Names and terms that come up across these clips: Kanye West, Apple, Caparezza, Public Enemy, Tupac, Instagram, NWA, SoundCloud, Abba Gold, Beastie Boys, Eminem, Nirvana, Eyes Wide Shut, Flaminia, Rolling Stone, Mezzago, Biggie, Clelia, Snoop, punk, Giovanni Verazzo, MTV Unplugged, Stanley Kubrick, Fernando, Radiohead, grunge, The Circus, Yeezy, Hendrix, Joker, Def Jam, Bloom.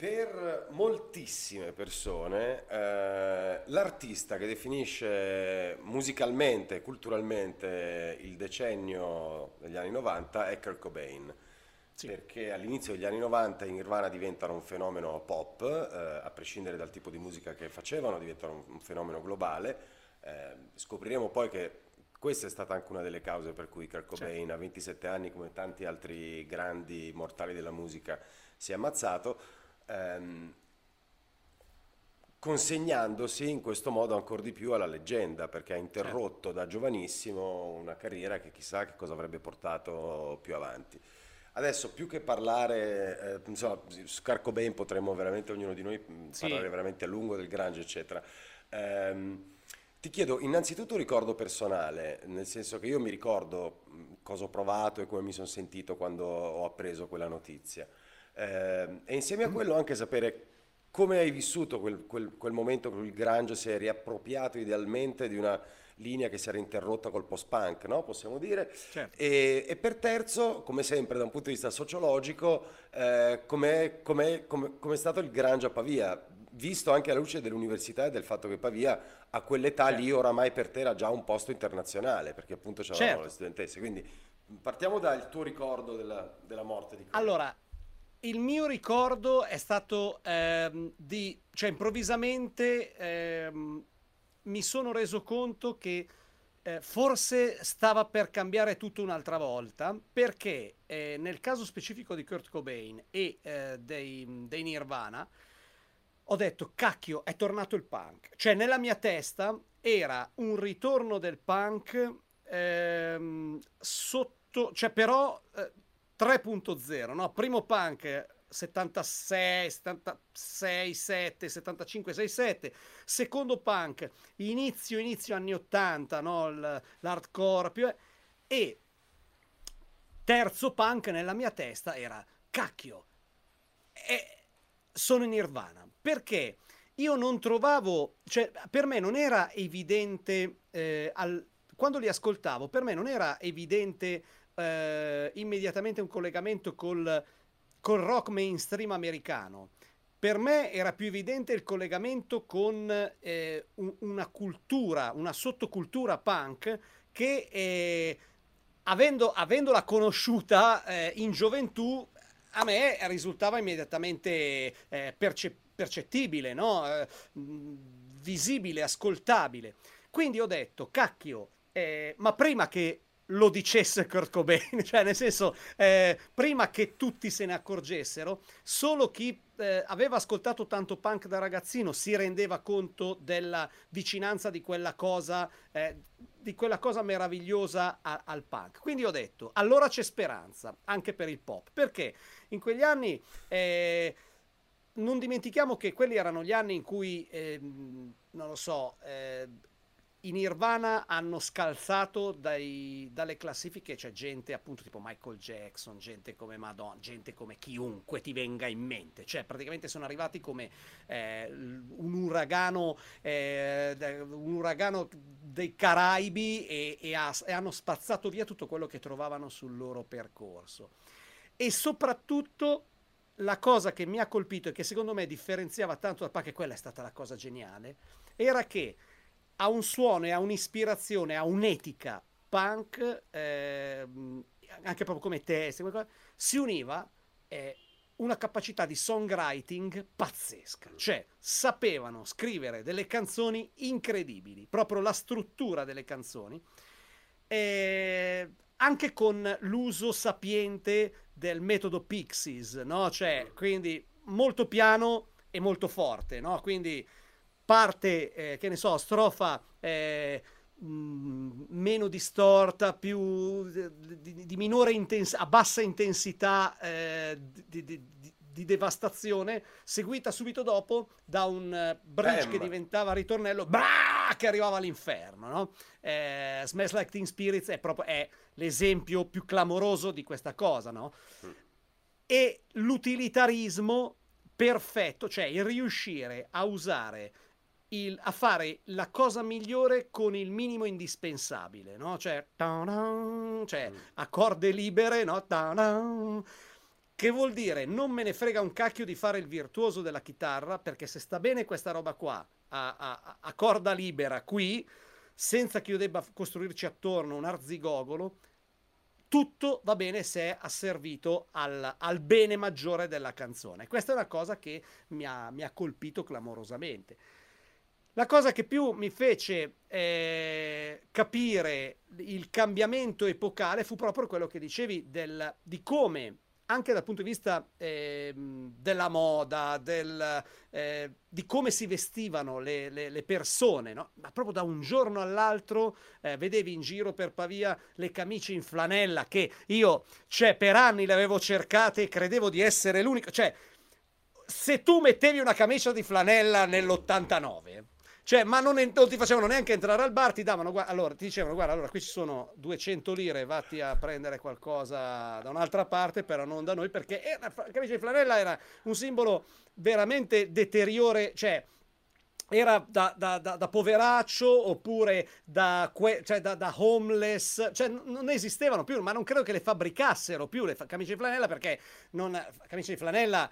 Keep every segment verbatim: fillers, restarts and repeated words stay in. Per moltissime persone eh, l'artista che definisce musicalmente e culturalmente il decennio degli anni novanta è Kurt Cobain, sì. Perché all'inizio degli anni novanta in Nirvana diventano un fenomeno pop, eh, a prescindere dal tipo di musica che facevano, diventano un fenomeno globale, eh, scopriremo poi che questa è stata anche una delle cause per cui Kurt Cobain, certo, a ventisette anni, come tanti altri grandi mortali della musica, si è ammazzato, consegnandosi in questo modo ancora di più alla leggenda, perché ha interrotto, certo, da giovanissimo una carriera che chissà che cosa avrebbe portato più avanti. Adesso, più che parlare, eh, insomma, su Kurt Cobain potremmo veramente ognuno di noi, sì, parlare veramente a lungo del grunge eccetera. ehm, Ti chiedo innanzitutto un ricordo personale, nel senso che io mi ricordo cosa ho provato e come mi sono sentito quando ho appreso quella notizia. Eh, e insieme a quello anche sapere come hai vissuto quel, quel, quel momento in cui il grunge si è riappropriato idealmente di una linea che si era interrotta col post-punk, no? Possiamo dire, certo. e, e per terzo, come sempre da un punto di vista sociologico, eh, com'è, com'è, com'è, com'è stato il grunge a Pavia, visto anche alla luce dell'università e del fatto che Pavia a quell'età, certo, lì oramai per te era già un posto internazionale, perché appunto c'erano, certo, le studentesse. Quindi partiamo dal tuo ricordo della, della morte di Kurt. Allora, il mio ricordo è stato ehm, di, cioè improvvisamente ehm, mi sono reso conto che eh, forse stava per cambiare tutto un'altra volta, perché eh, nel caso specifico di Kurt Cobain e eh, dei, dei Nirvana ho detto cacchio, è tornato il punk, cioè nella mia testa era un ritorno del punk ehm, sotto, cioè però... Eh, tre punto zero, no? Primo punk settantasei, settantasei, sette, settantacinque, sessantasette, secondo punk inizio, inizio anni ottanta, no? L'hardcore più... e terzo punk nella mia testa era cacchio, e sono in Nirvana, perché io non trovavo, cioè per me non era evidente, eh, al... quando li ascoltavo per me non era evidente Uh, immediatamente un collegamento col, col rock mainstream americano. Per me era più evidente il collegamento con eh, un, una cultura, una sottocultura punk che eh, avendo, avendola conosciuta eh, in gioventù a me risultava immediatamente eh, perce- percettibile, no? eh, visibile, ascoltabile. Quindi ho detto cacchio, eh, ma prima che lo dicesse Kurt Cobain, cioè nel senso, eh, prima che tutti se ne accorgessero, solo chi eh, aveva ascoltato tanto punk da ragazzino si rendeva conto della vicinanza di quella cosa, eh, di quella cosa meravigliosa a, al punk. Quindi ho detto, allora c'è speranza anche per il pop, perché in quegli anni, eh, non dimentichiamo che quelli erano gli anni in cui, eh, non lo so... Eh, i Nirvana hanno scalzato dai, dalle classifiche, c'è cioè gente appunto tipo Michael Jackson, gente come Madonna, gente come chiunque ti venga in mente, cioè praticamente sono arrivati come eh, un uragano eh, un uragano dei Caraibi e, e, ha, e hanno spazzato via tutto quello che trovavano sul loro percorso. E soprattutto la cosa che mi ha colpito e che secondo me differenziava tanto dal punk, e quella è stata la cosa geniale, era che ha un suono e ha un'ispirazione, ha un'etica punk, eh, anche proprio come testi, si univa eh, una capacità di songwriting pazzesca. Cioè, sapevano scrivere delle canzoni incredibili, proprio la struttura delle canzoni, eh, anche con l'uso sapiente del metodo Pixies, no? Cioè, quindi molto piano e molto forte, no? Quindi... parte, eh, che ne so, strofa eh, mh, meno distorta, più di, di minore intens- a bassa intensità eh, di, di, di devastazione, seguita subito dopo da un bridge Bam. che diventava ritornello, brah, che arrivava all'inferno, no? Eh, Smells Like Teen Spirits è proprio è l'esempio più clamoroso di questa cosa, no? Mm. E l'utilitarismo perfetto, cioè il riuscire a usare Il, a fare la cosa migliore con il minimo indispensabile, no? Cioè, ta-da, cioè accorde libere, no? Ta-da, Che vuol dire non me ne frega un cacchio di fare il virtuoso della chitarra, perché se sta bene questa roba qua a, a, a corda libera qui, senza che io debba costruirci attorno un arzigogolo, tutto va bene se è asservito al, al bene maggiore della canzone. Questa è una cosa che mi ha, mi ha colpito clamorosamente. La cosa che più mi fece eh, capire il cambiamento epocale fu proprio quello che dicevi del, di come anche dal punto di vista eh, della moda, del, eh, di come si vestivano le, le, le persone, no? Ma proprio da un giorno all'altro eh, vedevi in giro per Pavia le camicie in flanella, che io, cioè, per anni le avevo cercate e credevo di essere l'unico. Cioè, se tu mettevi una camicia di flanella nell'ottantanove... Cioè, ma non, non ti facevano neanche entrare al bar, ti davano, guarda, allora ti dicevano, guarda, allora qui ci sono duecento lire, vatti a prendere qualcosa da un'altra parte, però non da noi, perché era, camicia di flanella era un simbolo veramente deteriore, cioè era da, da, da, da poveraccio oppure da, que, cioè da, da homeless, cioè non esistevano più, ma non credo che le fabbricassero più le camicie di flanella, perché non, camicie di flanella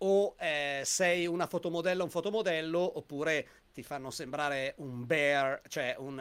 o eh, sei una fotomodella, un fotomodello, oppure ti fanno sembrare un bear, cioè un,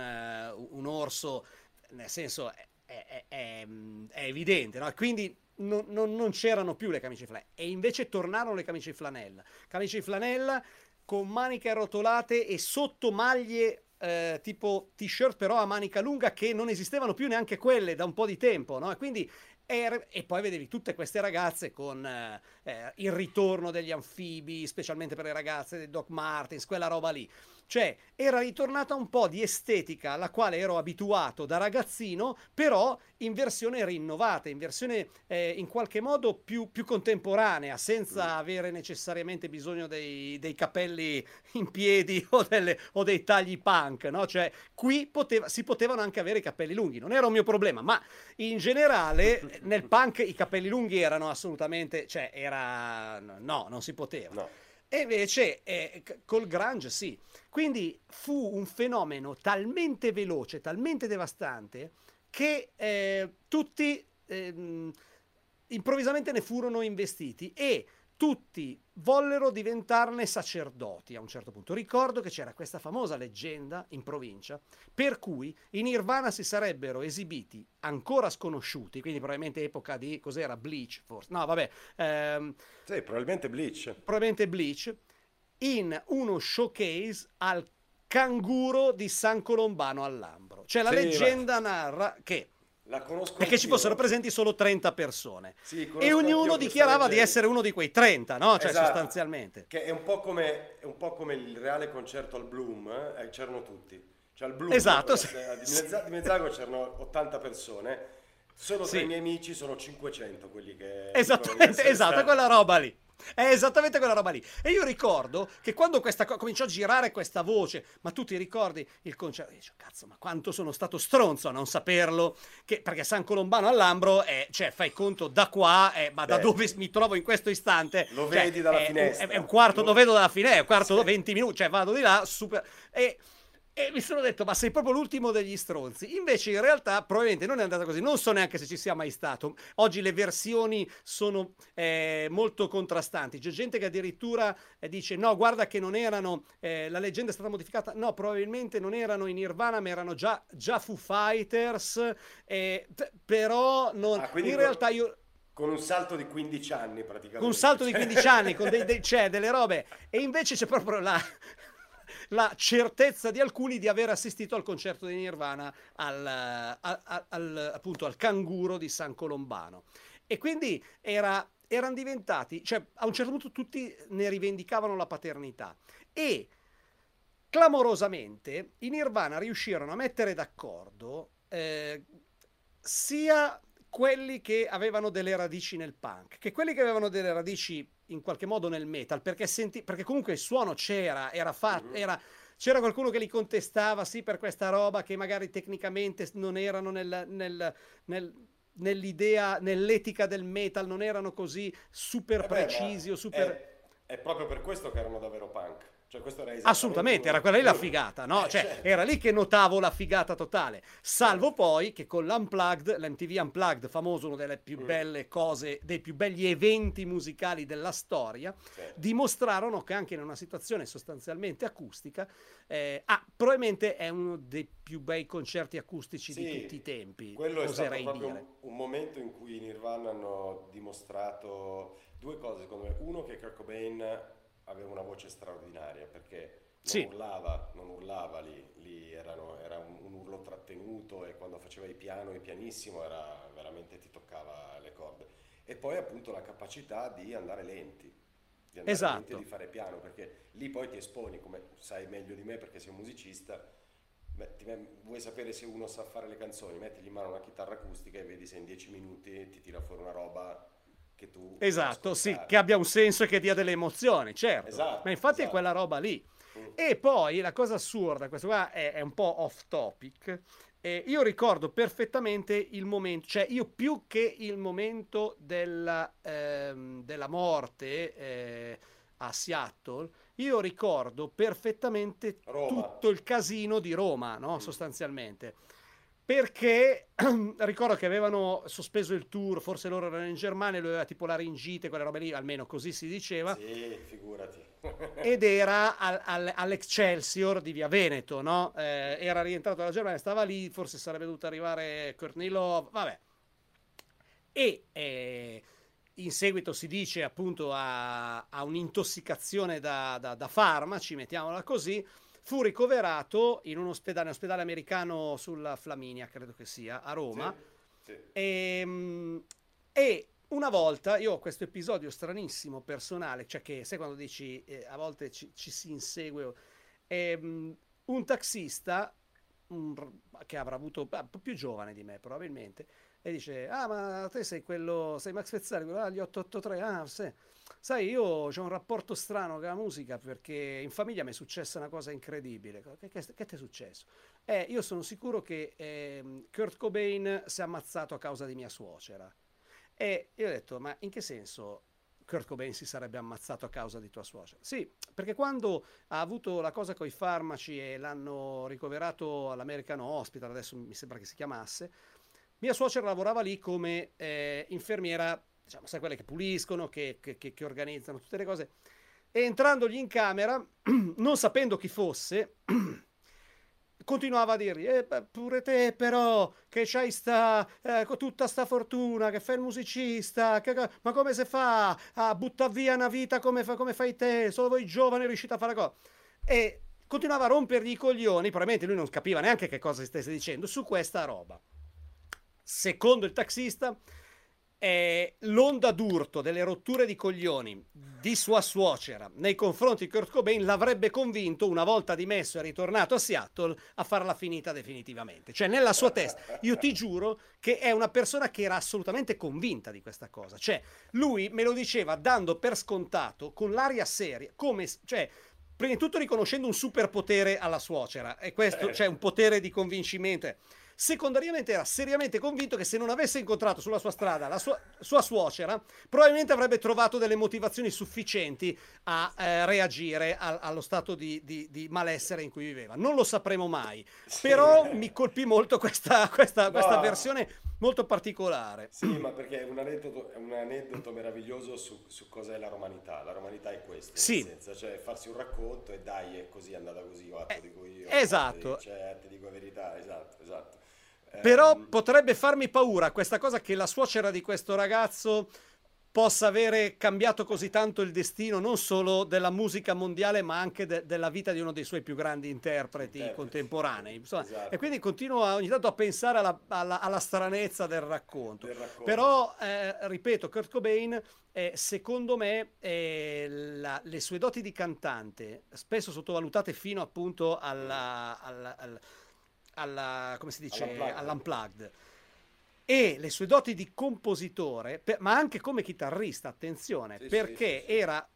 uh, un orso, nel senso è, è, è, è evidente, no? Quindi non, non, non c'erano più le camicie di flanella, e invece tornarono le camicie di flanella, camicie di flanella con maniche arrotolate e sotto maglie eh, tipo t-shirt però a manica lunga, che non esistevano più neanche quelle da un po' di tempo, no? E quindi e poi vedevi tutte queste ragazze con eh, il ritorno degli anfibi, specialmente per le ragazze, dei Doc Martens, quella roba lì. Cioè, era ritornata un po' di estetica alla quale ero abituato da ragazzino, però in versione rinnovata, in versione eh, in qualche modo più, più contemporanea, senza avere necessariamente bisogno dei, dei capelli in piedi o, delle, o dei tagli punk, no? Cioè, qui poteva, si potevano anche avere i capelli lunghi, non era un mio problema, ma in generale... Nel punk i capelli lunghi erano assolutamente, cioè era, no, non si poteva. No. E invece eh, col grunge sì. Quindi fu un fenomeno talmente veloce, talmente devastante, che eh, tutti eh, improvvisamente ne furono investiti e tutti vollero diventarne sacerdoti a un certo punto. Ricordo che c'era questa famosa leggenda in provincia per cui i Nirvana si sarebbero esibiti ancora sconosciuti, quindi probabilmente epoca di, cos'era, Bleach forse? No, vabbè. Ehm, sì, probabilmente Bleach. Probabilmente Bleach, in uno showcase al Canguro di San Colombano al Lambro. Cioè la sì, leggenda narra che... La conosco e che ci fossero presenti solo trenta persone, sì, e ognuno dichiarava di essere uno di quei trenta, no? Cioè, esatto. Sostanzialmente che è un po' come, è un po' come il reale concerto al Bloom, eh? C'erano tutti, cioè al Bloom, esatto, eh, sì. Di Mezzago c'erano ottanta persone, solo sì. Tra i miei amici sono cinquecento quelli che esattamente, esatto, quella roba lì. È esattamente quella roba lì. E io ricordo che quando questa co- cominciò a girare questa voce, ma tu ti ricordi il concerto? Io dico, cazzo, ma quanto sono stato stronzo a non saperlo, che, perché San Colombano al Lambro è, cioè, fai conto da qua, è, ma da Beh, dove mi trovo in questo istante? Lo cioè, vedi dalla è, finestra. È, è un quarto, lo, lo vedo dalla finestra, è un quarto, sì. venti minuti, cioè vado di là, super... E, E mi sono detto, ma sei proprio l'ultimo degli stronzi. Invece in realtà probabilmente non è andata così. Non so neanche se ci sia mai stato. Oggi le versioni sono eh, molto contrastanti. C'è gente che addirittura eh, dice, no, guarda che non erano, eh, la leggenda è stata modificata. No, probabilmente non erano in Nirvana, ma erano già, già Foo Fighters. Eh, t- però non... Ah, in realtà io... Con un salto di quindici anni praticamente. Con un salto di quindici anni, con dei, dei, cioè, delle robe. E invece c'è proprio la... la certezza di alcuni di aver assistito al concerto di Nirvana al, al, al, al, appunto al Canguro di San Colombano, e quindi era, erano diventati, cioè a un certo punto tutti ne rivendicavano la paternità, e clamorosamente i Nirvana riuscirono a mettere d'accordo eh, sia quelli che avevano delle radici nel punk che quelli che avevano delle radici in qualche modo nel metal, perché, senti, perché comunque il suono c'era, era fatto, era, c'era qualcuno che li contestava, sì, per questa roba che magari tecnicamente non erano nel, nel, nel, nell'idea, nell'etica del metal, non erano così super eh beh, precisi o super... Eh, è proprio per questo che erano davvero punk. Cioè, questo era assolutamente, era quella lì la figata, no? Eh, cioè, certo. Era lì che notavo la figata totale. Salvo poi che con l'Unplugged, l'M T V Unplugged, famoso, una delle più mm. belle cose, dei più belli eventi musicali della storia, certo. dimostrarono che anche in una situazione sostanzialmente acustica, eh, ah, probabilmente è uno dei più bei concerti acustici sì, di tutti i tempi. Quello è stato proprio un, un momento in cui Nirvana hanno dimostrato due cose, secondo me. Uno, che Kurt Cobain aveva una voce straordinaria, perché non sì. urlava, non urlava lì, lì erano, era un, un urlo trattenuto, e quando faceva il piano, il pianissimo, era veramente, ti toccava le corde. E poi appunto la capacità di andare lenti, di andare esatto. lenti e di fare piano, perché lì poi ti esponi, come sai meglio di me perché sei un musicista, beh, ti, vuoi sapere se uno sa fare le canzoni, mettigli in mano una chitarra acustica e vedi se in dieci minuti ti tira fuori una roba... Che tu esatto, sì, che abbia un senso e che dia delle emozioni, certo, esatto, ma infatti esatto. è quella roba lì. Mm. E poi la cosa assurda, questo qua è, è un po' off topic, eh, io ricordo perfettamente il momento, cioè io più che il momento della, ehm, della morte eh, a Seattle, io ricordo perfettamente Roma. tutto il casino di Roma, no? Mm. sostanzialmente. Perché ricordo che avevano sospeso il tour, forse loro erano in Germania, lui aveva tipo la laringite, quelle robe lì, almeno così si diceva. Sì, figurati. Ed era al, al, all'Excelsior di Via Veneto, no? Eh, era rientrato dalla Germania, stava lì, forse sarebbe dovuto arrivare Courtney Love, vabbè. E eh, in seguito si dice appunto a, a un'intossicazione da, da, da farmaci, mettiamola così, fu ricoverato in un ospedale, un ospedale americano sulla Flaminia, credo che sia, a Roma. Sì, sì. E, e una volta, io ho questo episodio stranissimo, personale, cioè che, sai quando dici, eh, a volte ci, ci si insegue, ehm, un taxista, un, che avrà avuto, ah, più giovane di me probabilmente, e dice, ah ma te sei quello, sei Max Pezzali, quello là, gli otto otto tre, ah sì. Sai, io ho un rapporto strano con la musica perché in famiglia mi è successa una cosa incredibile. Che, che, che ti è successo? Eh, io sono sicuro che eh, Kurt Cobain si è ammazzato a causa di mia suocera. E io ho detto, ma in che senso Kurt Cobain si sarebbe ammazzato a causa di tua suocera? Sì, perché quando ha avuto la cosa con i farmaci e l'hanno ricoverato all'American Hospital, adesso mi sembra che si chiamasse, mia suocera lavorava lì come eh, infermiera, diciamo, sai, quelle che puliscono, che, che, che organizzano tutte le cose. E entrandogli in camera, non sapendo chi fosse, continuava a dirgli, eh, pure te però, che c'hai sta, eh, tutta sta fortuna, che fai il musicista, che, ma come si fa a buttare via una vita come, fa, come fai te, solo voi giovani riuscite a fare la cosa. E continuava a rompergli i coglioni, probabilmente lui non capiva neanche che cosa stesse dicendo, su questa roba. Secondo il taxista, Eh, l'onda d'urto delle rotture di coglioni di sua suocera nei confronti di Kurt Cobain l'avrebbe convinto, una volta dimesso e ritornato a Seattle, a farla finita definitivamente. Cioè, nella sua testa, io ti giuro che è una persona che era assolutamente convinta di questa cosa. Cioè, lui me lo diceva dando per scontato, con l'aria seria, come, cioè, prima di tutto riconoscendo un superpotere alla suocera, e questo, cioè, un potere di convincimento. Secondariamente era seriamente convinto che se non avesse incontrato sulla sua strada la sua, sua suocera, probabilmente avrebbe trovato delle motivazioni sufficienti a eh, reagire al, allo stato di, di, di malessere in cui viveva. Non lo sapremo mai, sì. Però mi colpì molto questa, questa, no. questa versione molto particolare. Sì, ma perché è un aneddoto, è un aneddoto meraviglioso su, su cos'è la romanità. La romanità è questa, sì. nel senso, cioè farsi un racconto e dai, è così, è andata così, io te dico io. Esatto. Cioè, ti dico la verità, esatto, esatto. Però potrebbe farmi paura questa cosa, che la suocera di questo ragazzo possa avere cambiato così tanto il destino non solo della musica mondiale, ma anche de- della vita di uno dei suoi più grandi interpreti, interpreti. contemporanei. Insomma, esatto. E quindi continuo a, ogni tanto a pensare alla, alla, alla stranezza del racconto. Del racconto. Però, eh, ripeto, Kurt Cobain, eh, secondo me, eh, la, le sue doti di cantante, spesso sottovalutate fino appunto alla... alla, alla alla, come si dice, all'Unplugged. all'Unplugged, e le sue doti di compositore, per, ma anche come chitarrista, attenzione, sì, perché sì, sì, era,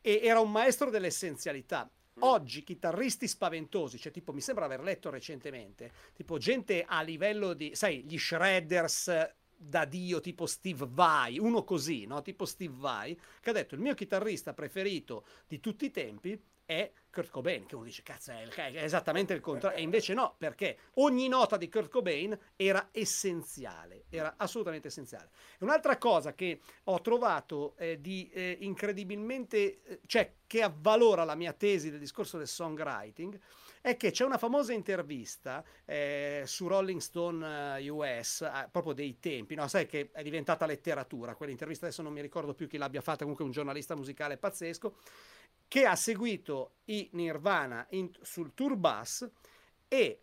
sì. era un maestro dell'essenzialità. Mm. Oggi chitarristi spaventosi, cioè tipo, mi sembra aver letto recentemente, tipo gente a livello di, sai, gli Shredders da Dio, tipo Steve Vai, uno così, no? Tipo Steve Vai, che ha detto il mio chitarrista preferito di tutti i tempi è Kurt Cobain, che uno dice cazzo è, il, è esattamente il contrario, e invece no, perché ogni nota di Kurt Cobain era essenziale, era assolutamente essenziale. Un'altra cosa che ho trovato eh, di eh, incredibilmente, eh, cioè che avvalora la mia tesi del discorso del songwriting, è che c'è una famosa intervista eh, su Rolling Stone U S, eh, proprio dei tempi, no? Sai che è diventata letteratura quell'intervista, adesso non mi ricordo più chi l'abbia fatta, comunque un giornalista musicale pazzesco, che ha seguito i Nirvana in, sul tour bus, e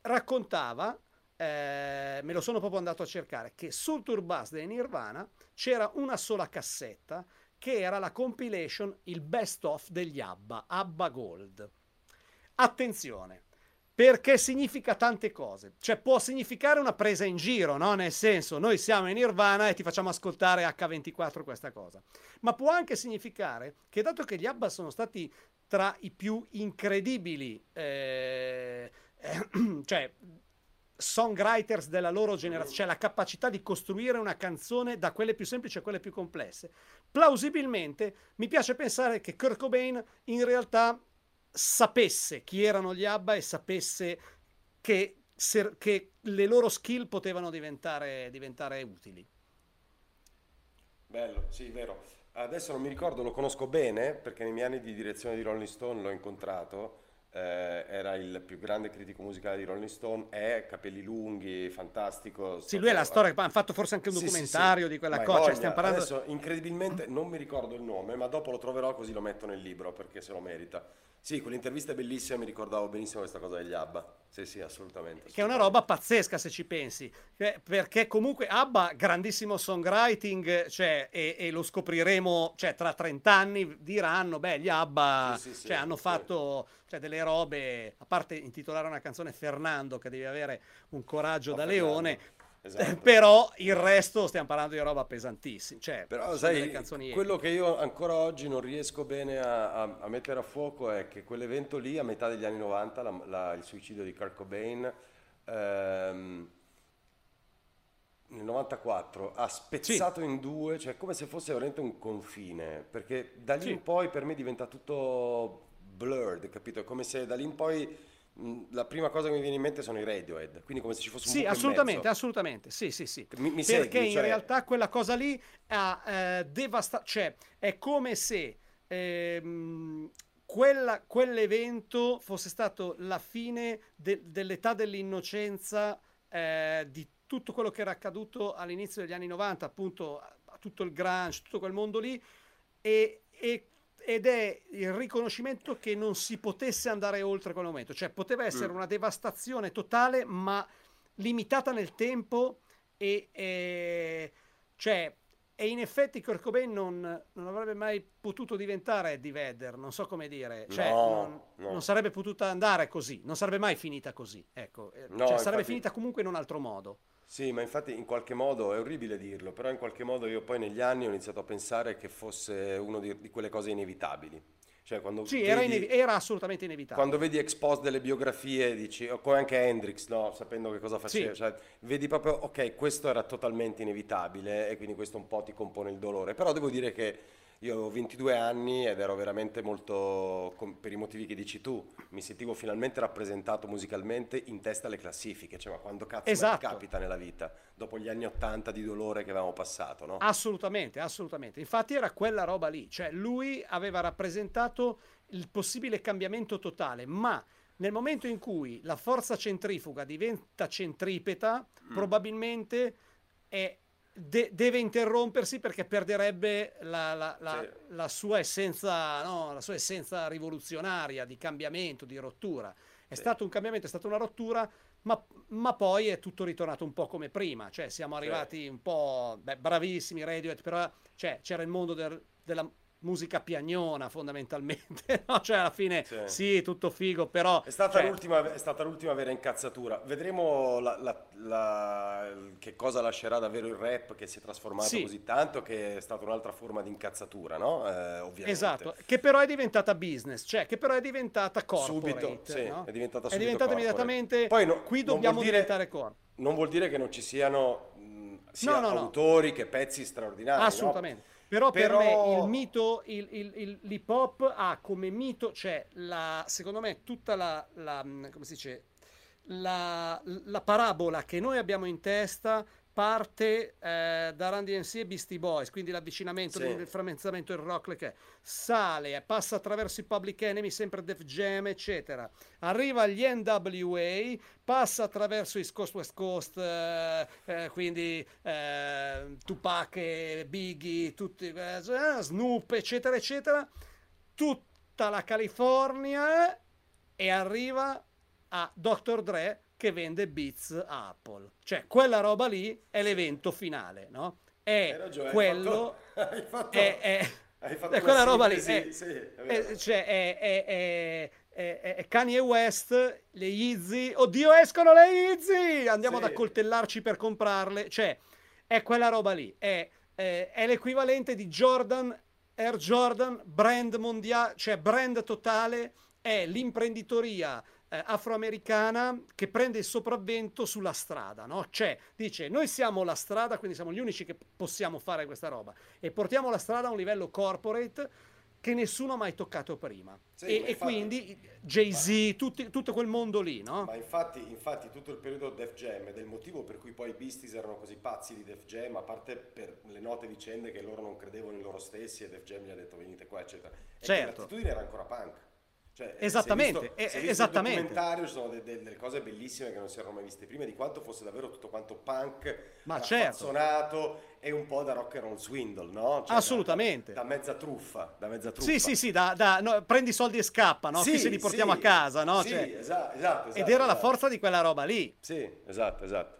raccontava, eh, me lo sono proprio andato a cercare, che sul tour bus dei Nirvana c'era una sola cassetta, che era la compilation, il best of degli Abba, Abba Gold. Attenzione, perché significa tante cose, cioè può significare una presa in giro, no? Nel senso, noi siamo in Nirvana e ti facciamo ascoltare acca ventiquattro questa cosa, ma può anche significare che, dato che gli Abba sono stati tra i più incredibili eh, eh, cioè songwriters della loro generazione, cioè la capacità di costruire una canzone da quelle più semplici a quelle più complesse, plausibilmente mi piace pensare che Kurt Cobain in realtà sapesse chi erano gli Abba e sapesse che, se, che le loro skill potevano diventare, diventare utili. Bello, sì, vero. Adesso non mi ricordo, lo conosco bene perché nei miei anni di direzione di Rolling Stone l'ho incontrato, eh, era il più grande critico musicale di Rolling Stone, è capelli lunghi, fantastico. Sì, lui è la storia, hanno fatto forse anche un sì, documentario sì, sì. di quella cosa, cioè, stiamo parlando... Adesso incredibilmente non mi ricordo il nome, ma dopo lo troverò così lo metto nel libro perché se lo merita. Sì, quell'intervista è bellissima, mi ricordavo benissimo questa cosa degli Abba. Sì, sì, assolutamente, assolutamente. Che è una roba pazzesca se ci pensi, perché comunque Abba, grandissimo songwriting, cioè, e, e lo scopriremo, cioè, tra trent'anni diranno, beh, gli Abba sì, sì, cioè, sì, hanno sì. fatto cioè, delle robe, a parte intitolare una canzone Fernando, che devi avere un coraggio oh, da Fernando. leone, esatto. Però il resto stiamo parlando di roba pesantissima, cioè, però sai quello che io ancora oggi non riesco bene a, a, a mettere a fuoco è che quell'evento lì a metà degli anni novanta, la, la, il suicidio di Kurt Cobain ehm, nel novantaquattro ha spezzato sì. in due, cioè come se fosse veramente un confine, perché da lì sì. in poi per me diventa tutto blurred, capito? È come se da lì in poi la prima cosa che mi viene in mente sono i Radiohead, quindi come se ci fosse un sì, buco assolutamente, in mezzo. assolutamente, sì, sì, sì. Mi, mi Perché segui, in cioè... realtà quella cosa lì ha eh, devastato, cioè è come se ehm, quella, quell'evento fosse stato la fine de- dell'età dell'innocenza eh, di tutto quello che era accaduto all'inizio degli anni novanta, appunto tutto il grunge, tutto quel mondo lì, e, e ed è il riconoscimento che non si potesse andare oltre quel momento, cioè poteva essere mm. una devastazione totale ma limitata nel tempo e, e, cioè, e in effetti Kurt Cobain non, non avrebbe mai potuto diventare Eddie Vedder, non so come dire, cioè, no, non, no. non sarebbe potuta andare così, non sarebbe mai finita così, ecco, no, cioè, infatti... sarebbe finita comunque in un altro modo. Sì, ma infatti in qualche modo, è orribile dirlo, però in qualche modo io poi negli anni ho iniziato a pensare che fosse una di, di quelle cose inevitabili. Cioè quando sì, vedi, era, inevi- era assolutamente inevitabile. Quando vedi expose delle biografie, dici, come anche Hendrix, no? Sapendo che cosa faceva, sì. cioè, vedi proprio, ok, questo era totalmente inevitabile e quindi questo un po' ti compone il dolore. Però devo dire che io avevo ventidue anni ed ero veramente molto, per i motivi che dici tu, mi sentivo finalmente rappresentato musicalmente, in testa alle classifiche, cioè ma quando cazzo esatto. ti capita nella vita, dopo gli anni ottanta di dolore che avevamo passato, no? Assolutamente, assolutamente, infatti era quella roba lì, cioè lui aveva rappresentato il possibile cambiamento totale, ma nel momento in cui la forza centrifuga diventa centripeta, mm. probabilmente è... De- deve interrompersi perché perderebbe la, la, la, sì. la sua essenza, no, la sua essenza rivoluzionaria di cambiamento, di rottura. È sì. stato un cambiamento, è stata una rottura, ma, ma poi è tutto ritornato un po' come prima. Cioè siamo arrivati sì. un po' beh, bravissimi Radiohead, però cioè, c'era il mondo del, della musica piagnona fondamentalmente, no? Cioè alla fine sì, sì tutto figo, però è stata, cioè... l'ultima, è stata l'ultima vera incazzatura. Vedremo la, la, la, che cosa lascerà davvero il rap, che si è trasformato sì. così tanto, che è stata un'altra forma di incazzatura, no? Eh, ovviamente esatto, che però è diventata business, cioè che però è diventata corporate subito, sì, no? È diventata, subito è diventata immediatamente. Poi no, qui dobbiamo dire, diventare corpo. Non vuol dire che non ci siano sia no, no, autori no. che pezzi straordinari. Assolutamente. No? Però, Però per me il mito, il, il, il, l'hip hop ha come mito, cioè la, secondo me tutta la, la come si dice, la, la parabola che noi abbiamo in testa parte eh, da Run-D M C e Beastie Boys, quindi l'avvicinamento, sì. del frammentamento del rock, che sale, passa attraverso i Public Enemy, sempre Def Jam, eccetera, arriva agli N W A, passa attraverso i Coast West Coast, eh, eh, quindi eh, Tupac e Biggie, tutti, eh, Snoop, eccetera, eccetera, tutta la California, e arriva a doctor Dre, che vende Beats a Apple. Cioè, quella roba lì è l'evento finale, no? È ragione, quello... Hai fatto, hai fatto, è, hai fatto è quella roba lì. Sì, è, sì, è è, cioè, è, è, è, è, è Kanye West, le Yeezy... Oddio, escono le Yeezy! Andiamo sì. ad accoltellarci per comprarle. Cioè, è quella roba lì. È, è, è l'equivalente di Jordan, Air Jordan, brand mondiale, cioè brand totale, è l'imprenditoria afroamericana che prende il sopravvento sulla strada, no? Cioè, dice, noi siamo la strada, quindi siamo gli unici che possiamo fare questa roba, e portiamo la strada a un livello corporate che nessuno ha mai toccato prima. Sì, e, e infatti, quindi Jay-Z, tutti, tutto quel mondo lì, no? Ma infatti, infatti tutto il periodo Def Jam, ed è il motivo per cui poi i Beasties erano così pazzi di Def Jam, a parte per le note vicende che loro non credevano in loro stessi e Def Jam gli ha detto venite qua, eccetera. E certo. L'attitudine era ancora punk. Cioè, esattamente, se visto, esattamente. Nel documentario ci sono delle, delle cose bellissime che non si erano mai viste prima, di quanto fosse davvero tutto quanto punk, affazzonato, certo. e un po' da rock and roll swindle, no? Cioè, assolutamente. Da, da mezza truffa, da mezza truffa. Sì, sì, sì, da, da, no, prendi i soldi e scappa, no? Sì, qui se li portiamo sì, a casa, no? Sì, cioè, esatto, esatto, esatto, ed era esatto. la forza di quella roba lì. Sì, esatto, esatto.